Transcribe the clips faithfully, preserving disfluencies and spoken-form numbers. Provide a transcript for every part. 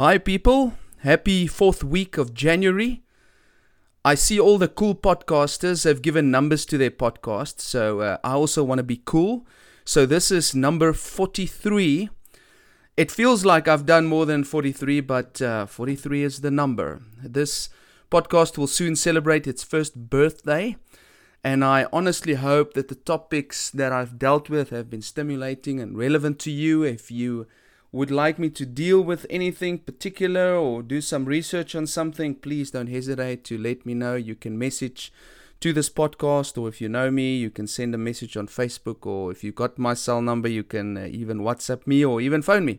Hi people, happy fourth week of January. I see all the cool podcasters have given numbers to their podcasts, so uh, I also want to be cool. So this is number forty-three. It feels like I've done more than forty-three, but uh, forty-three is the number. This podcast will soon celebrate its first birthday, and I honestly hope that the topics that I've dealt with have been stimulating and relevant to you. If you would like me to deal with anything particular or do some research on something, please don't hesitate to let me know. You can message to this podcast, or if you know me, you can send a message on Facebook, or if you got my cell number, you can even WhatsApp me or even phone me.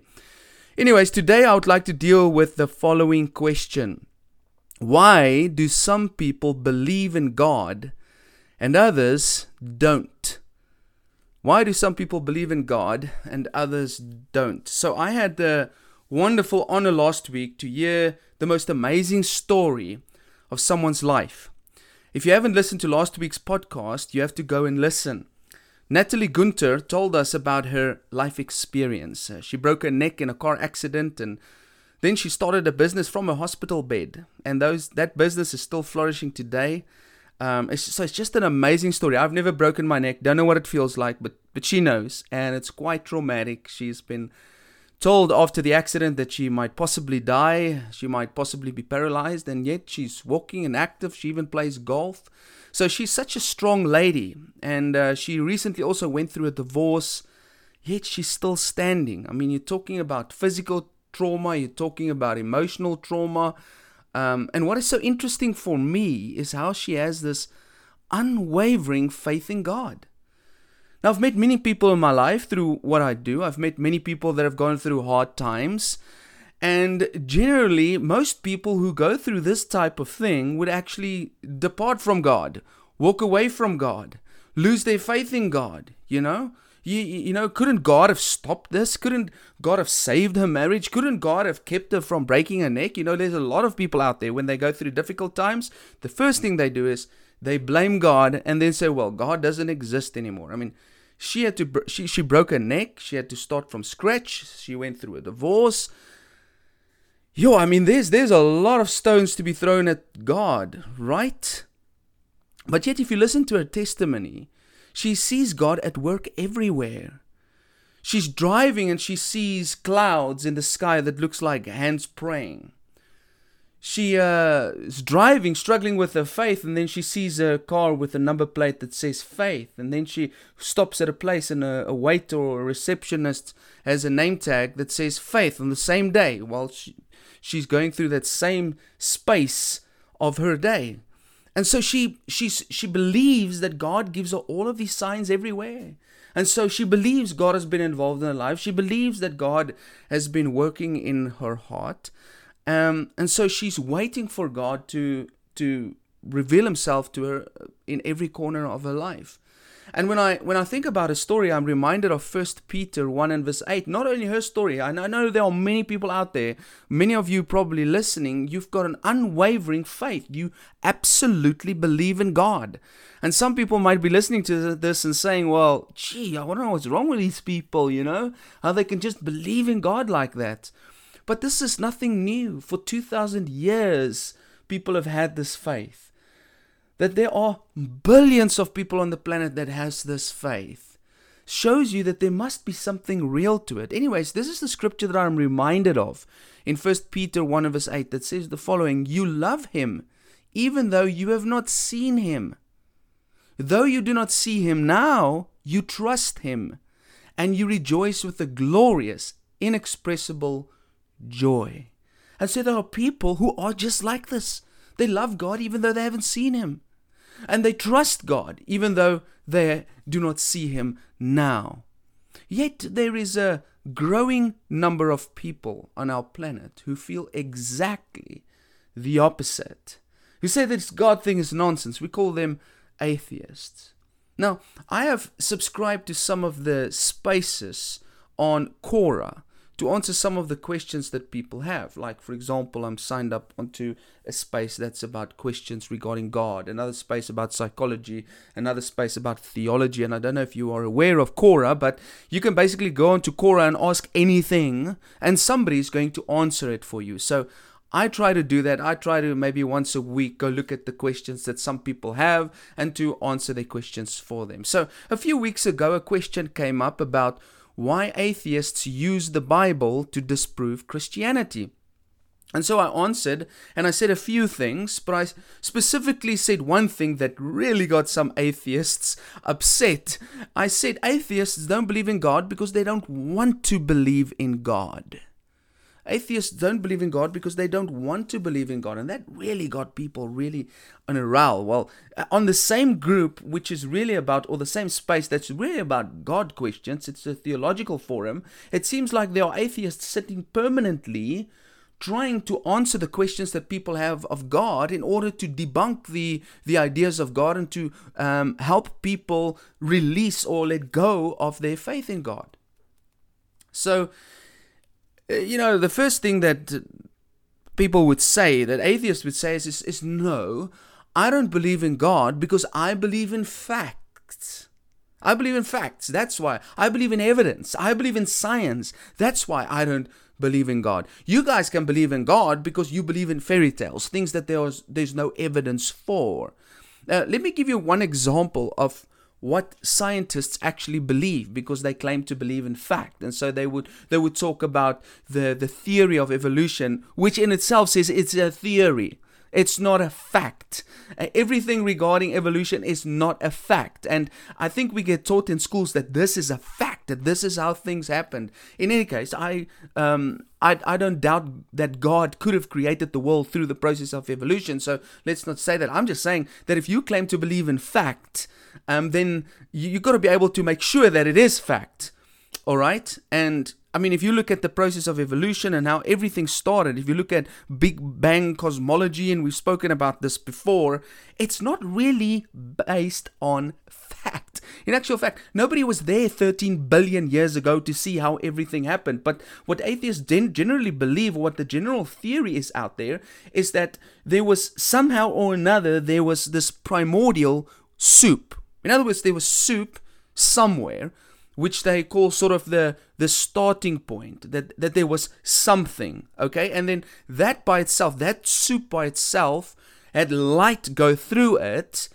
Anyways, today I would like to deal with the following question. Why do some people believe in God and others don't? Why do some people believe in God and others don't? So I had the wonderful honor last week to hear the most amazing story of someone's life. If you haven't listened to last week's podcast, you have to go and listen. Natalie Gunther told us about her life experience. She broke her neck in a car accident, and then she started a business from a hospital bed. And those that business is still flourishing today. Um, it's, so it's just an amazing story. I've never broken my neck, don't know what it feels like, but, but she knows, and it's quite traumatic. She's been told after the accident that she might possibly die, she might possibly be paralyzed, and yet she's walking and active. She even plays golf. So she's such a strong lady, and uh, she recently also went through a divorce, yet she's still standing. I mean, you're talking about physical trauma, you're talking about emotional trauma. Um, and what is so interesting for me is how she has this unwavering faith in God. Now, I've met many people in my life through what I do. I've met many people that have gone through hard times. And generally, most people who go through this type of thing would actually depart from God, walk away from God, lose their faith in God, you know? You, you know, couldn't God have stopped this? Couldn't God have saved her marriage? Couldn't God have kept her from breaking her neck? You know, there's a lot of people out there when they go through difficult times, the first thing they do is they blame God and then say, well, God doesn't exist anymore. I mean, she had to, she, she broke her neck. She had to start from scratch. She went through a divorce. Yo, I mean, there's, there's a lot of stones to be thrown at God, right? But yet, if you listen to her testimony, she sees God at work everywhere. She's driving and she sees clouds in the sky that looks like hands praying. She uh, is driving, struggling with her faith, and then she sees a car with a number plate that says faith. And then she stops at a place, and a, a waiter or a receptionist has a name tag that says faith on the same day while she, she's going through that same space of her day. And so she she she believes that God gives her all of these signs everywhere. And so she believes God has been involved in her life. She believes that God has been working in her heart. Um, and so she's waiting for God to, to reveal himself to her in every corner of her life. And when I when I think about her story, I'm reminded of First Peter one and verse eight. Not only her story, I know, I know there are many people out there, many of you probably listening, you've got an unwavering faith. You absolutely believe in God. And some people might be listening to this and saying, well, gee, I don't know what's wrong with these people, you know, how they can just believe in God like that. But this is nothing new. For two thousand years, people have had this faith. That there are billions of people on the planet that has this faith shows you that there must be something real to it. Anyways, this is the scripture that I'm reminded of in First Peter one and verse eight that says the following: you love him even though you have not seen him. Though you do not see him now, you trust him and you rejoice with a glorious, inexpressible joy. And so there are people who are just like this. They love God even though they haven't seen him. And they trust God even though they do not see him now. Yet there is a growing number of people on our planet who feel exactly the opposite, who say this God thing is nonsense. We call them atheists. Now, I have subscribed to some of the spaces on Quora. to answer some of the questions that people have. Like, for example, I'm signed up onto a space that's about questions regarding God, another space about psychology, another space about theology. And I don't know if you are aware of Quora, but you can basically go onto Quora and ask anything, and somebody's going to answer it for you. So I try to do that. I try to maybe once a week go look at the questions that some people have and to answer their questions for them. So a few weeks ago, a question came up about why atheists use the Bible to disprove Christianity. And so I answered, and I said a few things, but I specifically said one thing that really got some atheists upset. I said atheists don't believe in God because they don't want to believe in God. Atheists don't believe in God because they don't want to believe in God. And that really got people really on a row. Well, on the same group, which is really about, or the same space that's really about God questions, it's a theological forum, it seems like there are atheists sitting permanently trying to answer the questions that people have of God in order to debunk the, the ideas of God and to um, help people release or let go of their faith in God. So, you know, the first thing that people would say, that atheists would say, is, is, is no, I don't believe in God because I believe in facts. I believe in facts, that's why. I believe in evidence. I believe in science. That's why I don't believe in God. You guys can believe in God because you believe in fairy tales, things that there's, there's no evidence for. Uh, let me give you one example of what scientists actually believe, because they claim to believe in fact. And so they would they would talk about the, the theory of evolution, which in itself says it's a theory. It's not a fact. Uh, everything regarding evolution is not a fact. And I think we get taught in schools that this is a fact, that this is how things happened. In any case, I um I, I don't doubt that God could have created the world through the process of evolution. So let's not say that. I'm just saying that if you claim to believe in fact, um, then you, you've got to be able to make sure that it is fact. All right? And I mean, if you look at the process of evolution and how everything started, if you look at Big Bang cosmology, and we've spoken about this before, it's not really based on fact. In actual fact, nobody was there thirteen billion years ago to see how everything happened. But what atheists generally believe, or what the general theory is out there, is that there was somehow or another, there was this primordial soup. In other words, there was soup somewhere, which they call sort of the the starting point, that, that there was something, okay? And then that by itself, that soup by itself, had light go through it,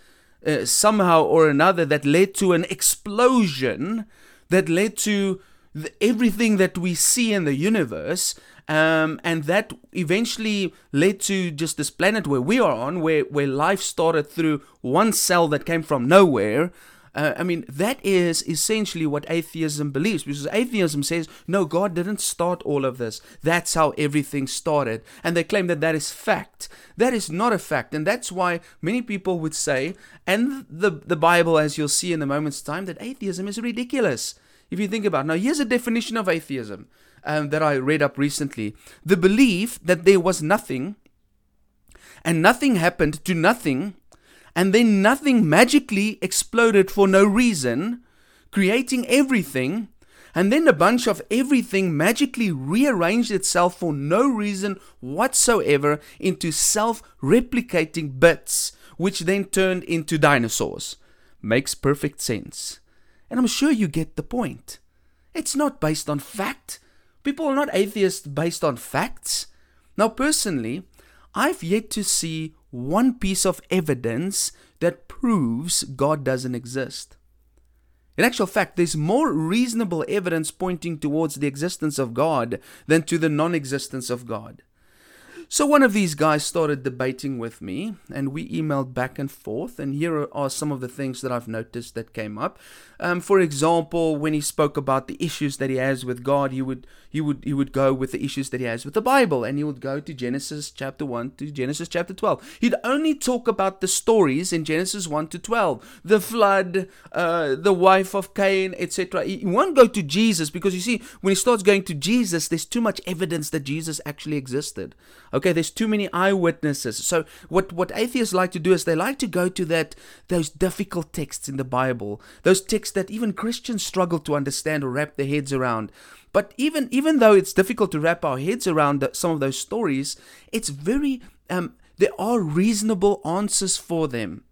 uh, somehow or another, that led to an explosion, that led to the, everything that we see in the universe, um, and that eventually led to just this planet where we are on, where, where life started through one cell that came from nowhere. Uh, I mean, that is essentially what atheism believes, because atheism says, no, God didn't start all of this. That's how everything started. And they claim that that is fact. That is not a fact. And that's why many people would say, and the, the Bible, as you'll see in a moment's time, that atheism is ridiculous. If you think about it. Now, here's a definition of atheism um, that I read up recently. The belief that there was nothing, and nothing happened to nothing, and then nothing magically exploded for no reason, creating everything, and then a bunch of everything magically rearranged itself for no reason whatsoever into self-replicating bits, which then turned into dinosaurs. Makes perfect sense. And I'm sure you get the point. It's not based on fact. People are not atheists based on facts. Now, personally, I've yet to see one piece of evidence that proves God doesn't exist. In actual fact, there's more reasonable evidence pointing towards the existence of God than to the non-existence of God. So one of these guys started debating with me, and we emailed back and forth, and here are some of the things that I've noticed that came up. Um, for example, when he spoke about the issues that he has with God, he would he would he would go with the issues that he has with the Bible, and he would go to Genesis chapter one to Genesis chapter twelve. He'd only talk about the stories in Genesis one to twelve, the flood, uh, the wife of Cain, et cetera. He won't go to Jesus, because you see, when he starts going to Jesus, there's too much evidence that Jesus actually existed. Okay, there's too many eyewitnesses. So what, what atheists like to do is they like to go to that those difficult texts in the Bible, those texts that even Christians struggle to understand or wrap their heads around. But even, even though it's difficult to wrap our heads around the, some of those stories, it's very, um, there are reasonable answers for them.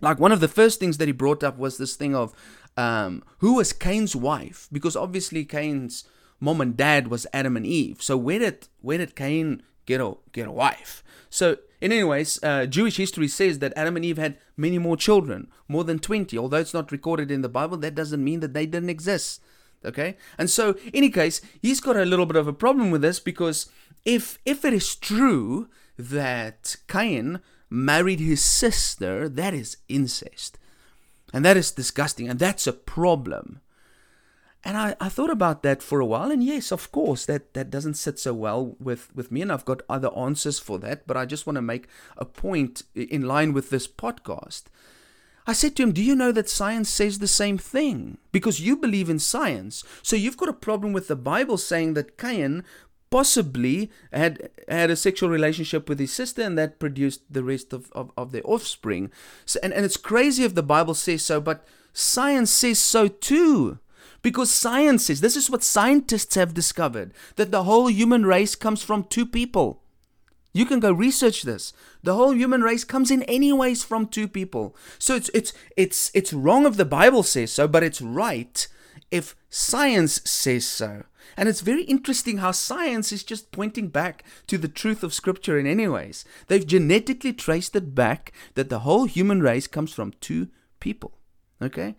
Like one of the first things that he brought up was this thing of um, who was Cain's wife? Because obviously Cain's mom and dad was Adam and Eve. So where did where did Cain get a get a wife? So in any ways, uh, Jewish history says that Adam and Eve had many more children, more than twenty. Although it's not recorded in the Bible, that doesn't mean that they didn't exist. Okay, and so in any case, he's got a little bit of a problem with this because if if it is true that Cain married his sister, that is incest, and that is disgusting, and that's a problem. And I, I thought about that for a while, and yes, of course, that, that doesn't sit so well with, with me, and I've got other answers for that, but I just want to make a point in line with this podcast. I said to him, do you know that science says the same thing? Because you believe in science, so you've got a problem with the Bible saying that Cain possibly had had a sexual relationship with his sister, and that produced the rest of, of, of their offspring. So, and, and it's crazy if the Bible says so, but science says so too. Because science says, this is what scientists have discovered, that the whole human race comes from two people. You can go research this. The whole human race comes in any ways from two people. So it's it's it's it's wrong if the Bible says so, but it's right if science says so. And it's very interesting how science is just pointing back to the truth of Scripture in any ways. They've genetically traced it back that the whole human race comes from two people. Okay,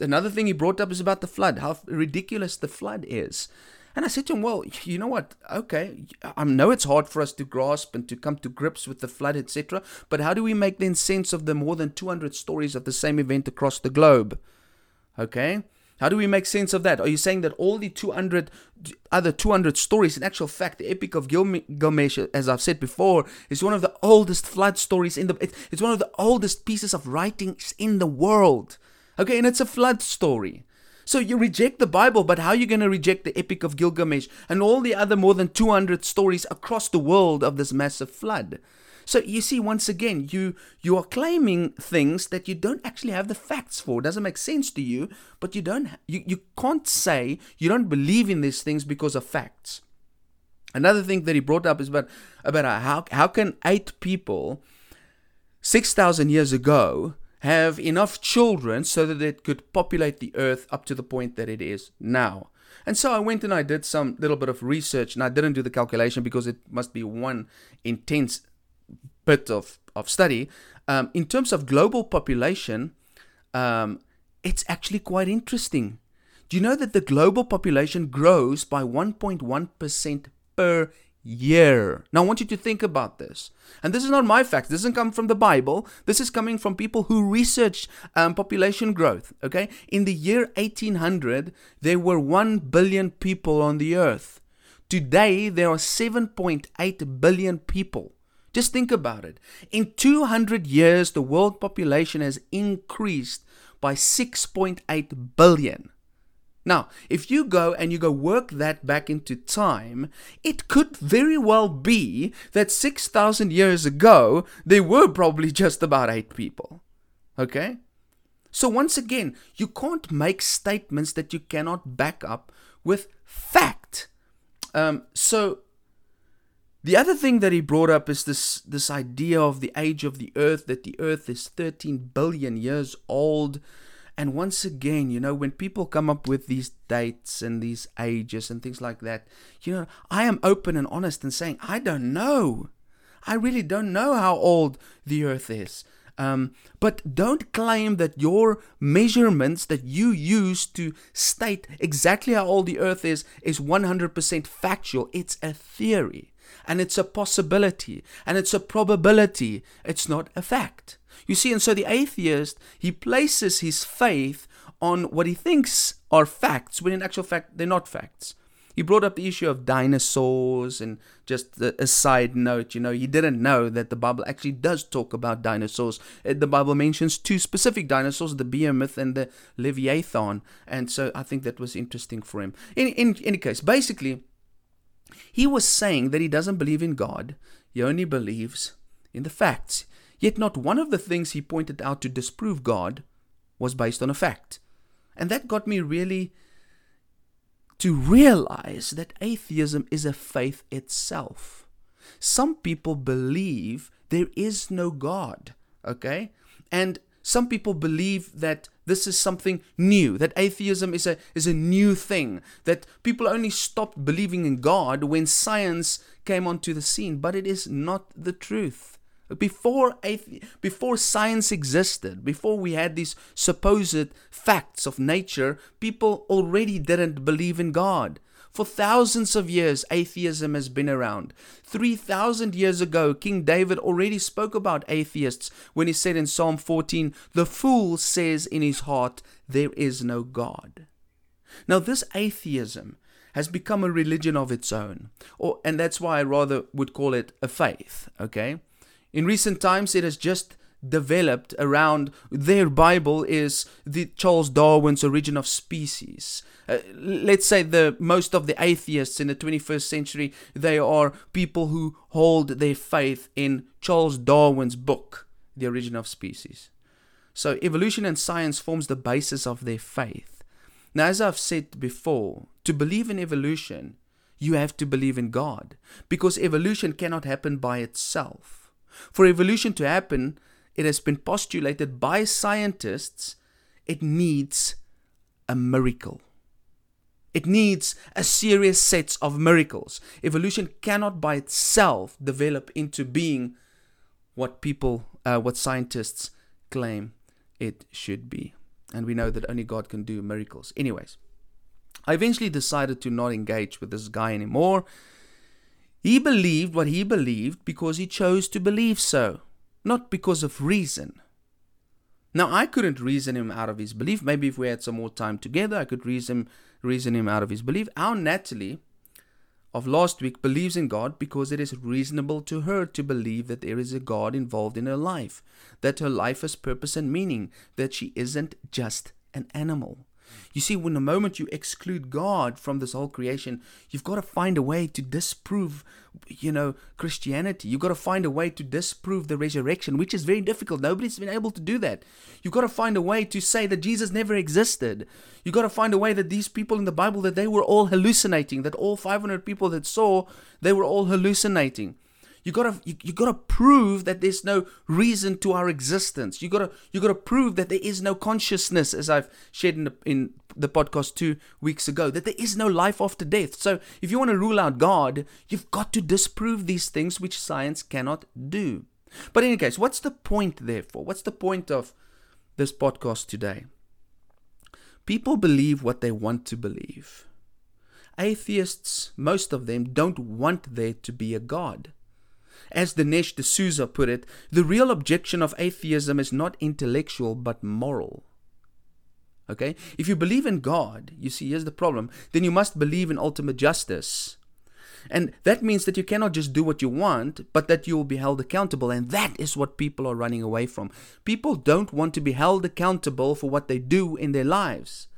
another thing he brought up is about the flood, how ridiculous the flood is. And I said to him, well, you know what, okay, I know it's hard for us to grasp and to come to grips with the flood, et cetera, but how do we make then sense of the more than two hundred stories of the same event across the globe? Okay, how do we make sense of that? Are you saying that all the two hundred other two hundred stories, in actual fact, the Epic of Gilgamesh, as I've said before, is one of the oldest flood stories, in the. it's one of the oldest pieces of writings in the world. Okay, and it's a flood story. So you reject the Bible, but how are you going to reject the Epic of Gilgamesh and all the other more than two hundred stories across the world of this massive flood? So you see, once again, you you are claiming things that you don't actually have the facts for. It doesn't make sense to you, but you don't you, you can't say you don't believe in these things because of facts. Another thing that he brought up is about, about how, how can eight people six thousand years ago have enough children so that it could populate the earth up to the point that it is now. And so I went and I did some little bit of research, and I didn't do the calculation because it must be one intense bit of, of study. Um, in terms of global population, um, it's actually quite interesting. Do you know that the global population grows by one point one percent per year? Now I want you to think about this. And this is not my facts. This doesn't come from the Bible. This is coming from people who research um, population growth. Okay, in the year eighteen hundred, there were one billion people on the earth. Today, there are seven point eight billion people. Just think about it. In two hundred years, the world population has increased by six point eight billion. Now, if you go and you go work that back into time, it could very well be that six thousand years ago, there were probably just about eight people. Okay? So once again, you can't make statements that you cannot back up with fact. Um, so the other thing that he brought up is this, this idea of the age of the earth, that the earth is thirteen billion years old. And once again, you know, when people come up with these dates and these ages and things like that, you know, I am open and honest in saying, I don't know. I really don't know how old the earth is. Um, but don't claim that your measurements that you use to state exactly how old the earth is, is one hundred percent factual. It's a theory, and it's a possibility, and it's a probability. It's not a fact. You see, and so the atheist, he places his faith on what he thinks are facts, when in actual fact, they're not facts. He brought up the issue of dinosaurs, and just a side note, you know, he didn't know that the Bible actually does talk about dinosaurs. The Bible mentions two specific dinosaurs, the behemoth and the leviathan, and so I think that was interesting for him. In, in, in any case, basically, He was saying that he doesn't believe in God, he only believes in the facts. Yet not one of the things he pointed out to disprove God was based on a fact. And that got me really to realize that atheism is a faith itself. Some people believe there is no God, okay? And some people believe that this is something new, that atheism is a is a new thing, that people only stopped believing in God when science came onto the scene, but it is not the truth. Before athe- before science existed, before we had these supposed facts of nature, people already didn't believe in God. For thousands of years, atheism has been around. three thousand years ago, King David already spoke about atheists when he said in Psalm fourteen, "The fool says in his heart, there is no God." Now, this atheism has become a religion of its own, or and that's why I rather would call it a faith, okay? In recent times, it has just developed around their Bible is the Charles Darwin's Origin of Species. Uh, let's say the most of the atheists in the twenty-first century, they are people who hold their faith in Charles Darwin's book, The Origin of Species. So evolution and science forms the basis of their faith. Now, as I've said before, to believe in evolution, you have to believe in God, because evolution cannot happen by itself. For evolution to happen, it has been postulated by scientists, it needs a miracle. It needs a serious set of miracles. Evolution cannot by itself develop into being what people, uh, what scientists claim it should be. And we know that only God can do miracles. Anyways, I eventually decided to not engage with this guy anymore. He believed what he believed because he chose to believe so, not because of reason. Now, I couldn't reason him out of his belief. Maybe if we had some more time together, I could reason, reason him out of his belief. Our Natalie of last week believes in God because it is reasonable to her to believe that there is a God involved in her life, that her life has purpose and meaning, that she isn't just an animal. You see, when the moment you exclude God from this whole creation, you've got to find a way to disprove, you know, Christianity. You've got to find a way to disprove the resurrection, which is very difficult. Nobody's been able to do that. You've got to find a way to say that Jesus never existed. You've got to find a way that these people in the Bible, that they were all hallucinating, that all five hundred people that saw, they were all hallucinating. You gotta, you, you gotta prove that there's no reason to our existence. You gotta, you gotta prove that there is no consciousness, as I've shared in the, in the podcast two weeks ago, that there is no life after death. So, if you want to rule out God, you've got to disprove these things which science cannot do. But in any case, what's the point, therefore? What's the point of this podcast today? People believe what they want to believe. Atheists, most of them, don't want there to be a God. As Dinesh D'Souza put it, the real objection of atheism is not intellectual but moral. Okay? If you believe in God, you see, here's the problem, then you must believe in ultimate justice. And that means that you cannot just do what you want, but that you will be held accountable. And that is what people are running away from. People don't want to be held accountable for what they do in their lives.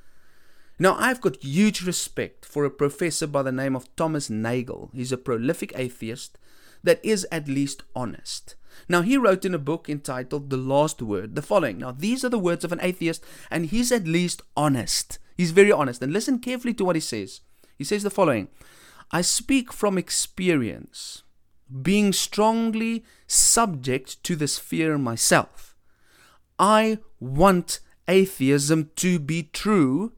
Now, I've got huge respect for a professor by the name of Thomas Nagel. He's a prolific atheist that is at least honest. Now, he wrote in a book entitled The Last Word the following. Now, these are the words of an atheist, and he's at least honest. He's very honest. And listen carefully to what he says. He says the following: I speak from experience, being strongly subject to this fear myself. I want atheism to be true,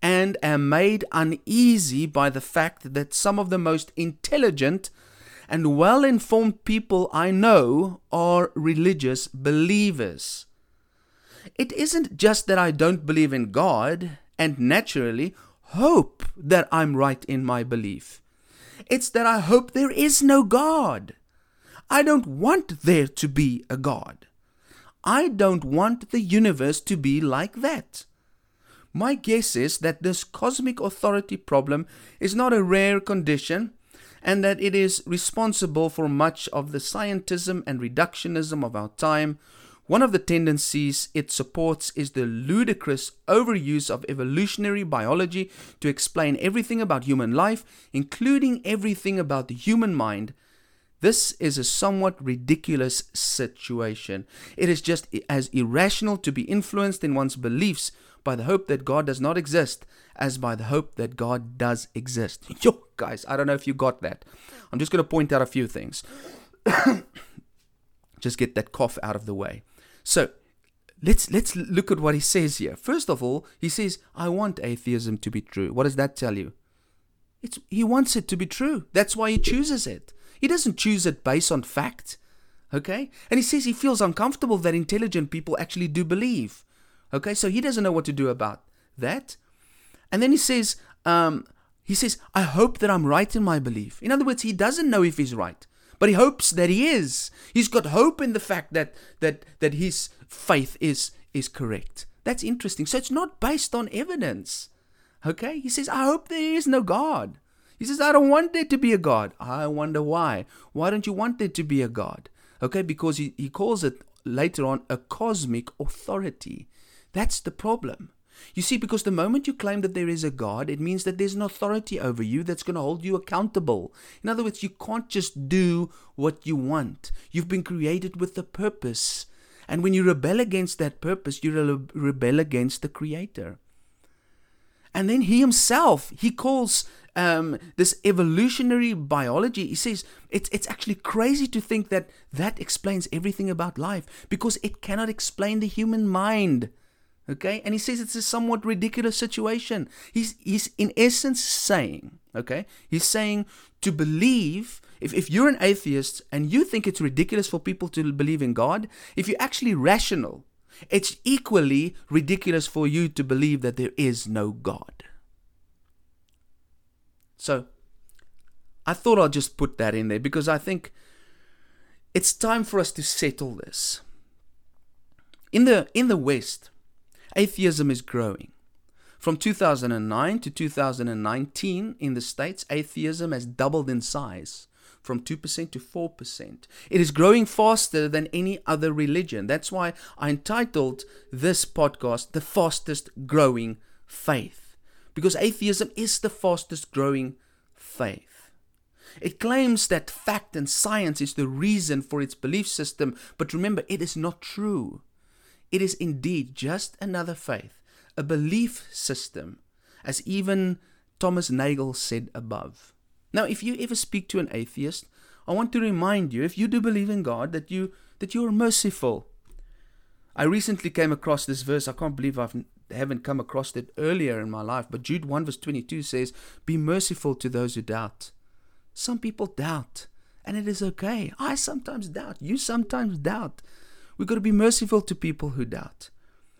and am made uneasy by the fact that some of the most intelligent and well-informed people I know are religious believers. It isn't just that I don't believe in God and naturally hope that I'm right in my belief. It's that I hope there is no God. I don't want there to be a God. I don't want the universe to be like that. My guess is that this cosmic authority problem is not a rare condition, and that it is responsible for much of the scientism and reductionism of our time, One of the tendencies it supports is the ludicrous overuse of evolutionary biology to explain everything about human life, including everything about the human mind. This is a somewhat ridiculous situation. It is just as irrational to be influenced in one's beliefs by the hope that God does not exist as by the hope that God does exist. Yo, guys, I don't know if you got that. I'm just going to point out a few things. Just get that cough out of the way. So let's let's look at what he says here. First of all, he says, I want atheism to be true. What does that tell you? It's, he wants it to be true. That's why he chooses it. He doesn't choose it based on fact. Okay? And he says he feels uncomfortable that intelligent people actually do believe. Okay? So he doesn't know what to do about that. And then he says, um, he says, I hope that I'm right in my belief. In other words, he doesn't know if he's right, but he hopes that he is. He's got hope in the fact that that that his faith is is correct. That's interesting. So it's not based on evidence. Okay? He says, I hope there is no God. He says, I don't want there to be a God. I wonder why. Why don't you want there to be a God? Okay? Because he, he calls it later on a cosmic authority. That's the problem. You see, because the moment you claim that there is a God, it means that there's an authority over you that's going to hold you accountable. In other words, you can't just do what you want. You've been created with a purpose. And when you rebel against that purpose, you rebel against the Creator. And then he himself, he calls um, this evolutionary biology, he says, it's, it's actually crazy to think that that explains everything about life, because it cannot explain the human mind. Okay, and he says it's a somewhat ridiculous situation. He's he's in essence saying, okay, he's saying to believe, if, if you're an atheist and you think it's ridiculous for people to believe in God, if you're actually rational, it's equally ridiculous for you to believe that there is no God. So, I thought I'll just put that in there because I think it's time for us to settle this. In the in the West, atheism is growing. From two thousand nine to two thousand nineteen in the States, atheism has doubled in size, from two percent to four percent. It is growing faster than any other religion. That's why I entitled this podcast, The Fastest Growing Faith, because atheism is the fastest growing faith. It claims that fact and science is the reason for its belief system, but remember, it is not true. It is indeed just another faith, a belief system, as even Thomas Nagel said above. Now, if you ever speak to an atheist, I want to remind you, if you do believe in God, that you that you are merciful. I recently came across this verse. I can't believe I haven't come across it earlier in my life, but Jude one verse twenty-two says, be merciful to those who doubt. Some people doubt, and it is okay. I sometimes doubt. You sometimes doubt. We've got to be merciful to people who doubt.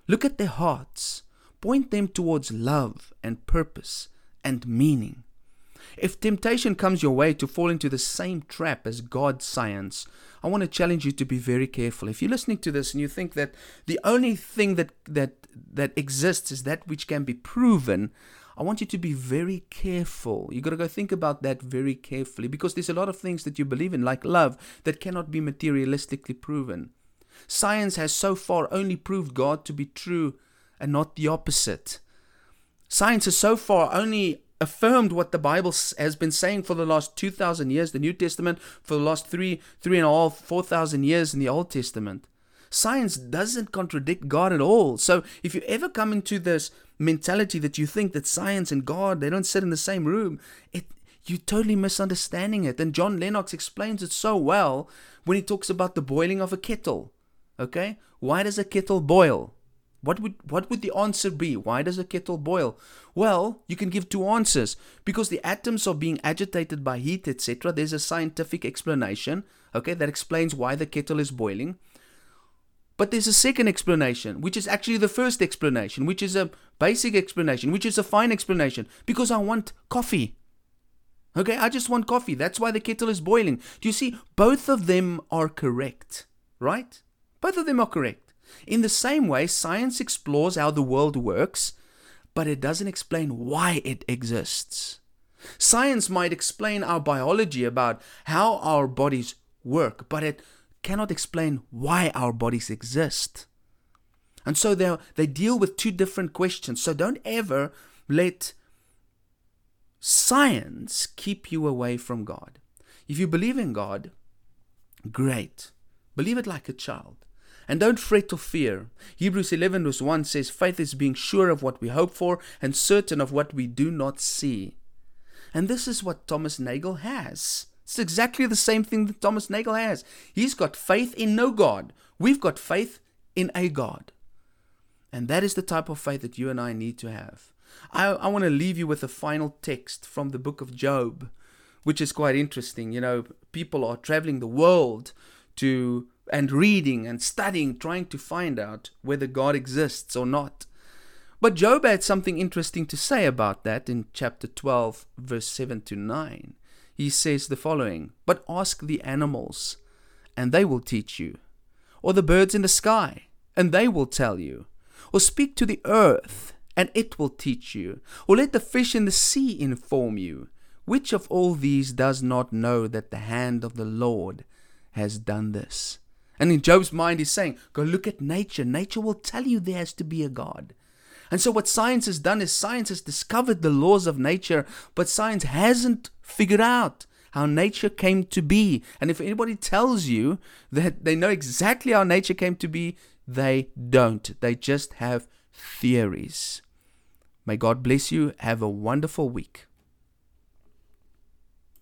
Look at their hearts. Point them towards love and purpose and meaning. If temptation comes your way to fall into the same trap as God's science, I want to challenge you to be very careful. If you're listening to this and you think that the only thing that, that, that exists is that which can be proven, I want you to be very careful. You've got to go think about that very carefully, because there's a lot of things that you believe in, like love, that cannot be materialistically proven. Science has so far only proved God to be true and not the opposite. Science has so far only affirmed what the Bible has been saying for the last two thousand years, the New Testament, for the last three, three and a half, four thousand years in the Old Testament. Science doesn't contradict God at all. So if you ever come into this mentality that you think that science and God, they don't sit in the same room, it you're totally misunderstanding it. And John Lennox explains it so well when he talks about the boiling of a kettle. Okay, why does a kettle boil? What would what would the answer be? Why does a kettle boil? Well, you can give two answers. Because the atoms are being agitated by heat, et cetera. There's a scientific explanation, okay, that explains why the kettle is boiling. But there's a second explanation, which is actually the first explanation, which is a basic explanation, which is a fine explanation. Because I want coffee. Okay, I just want coffee. That's why the kettle is boiling. Do you see? Both of them are correct, right? Both of them are correct. In the same way, science explores how the world works, but it doesn't explain why it exists. Science might explain our biology about how our bodies work, but it cannot explain why our bodies exist. And so they they deal with two different questions. So don't ever let science keep you away from God. If you believe in God, great. Believe it like a child. And don't fret or fear. Hebrews eleven verse one says, faith is being sure of what we hope for and certain of what we do not see. And this is what Thomas Nagel has. It's exactly the same thing that Thomas Nagel has. He's got faith in no God. We've got faith in a God. And that is the type of faith that you and I need to have. I, I want to leave you with a final text from the book of Job, which is quite interesting. You know, people are traveling the world to and reading and studying, trying to find out whether God exists or not. But Job had something interesting to say about that in chapter twelve, verse seven to nine. He says the following, but ask the animals, and they will teach you. Or the birds in the sky, and they will tell you. Or speak to the earth, and it will teach you. Or let the fish in the sea inform you. Which of all these does not know that the hand of the Lord has done this? And in Job's mind, he's saying, go look at nature. Nature will tell you there has to be a God. And so what science has done is science has discovered the laws of nature, but science hasn't figured out how nature came to be. And if anybody tells you that they know exactly how nature came to be, they don't. They just have theories. May God bless you. Have a wonderful week.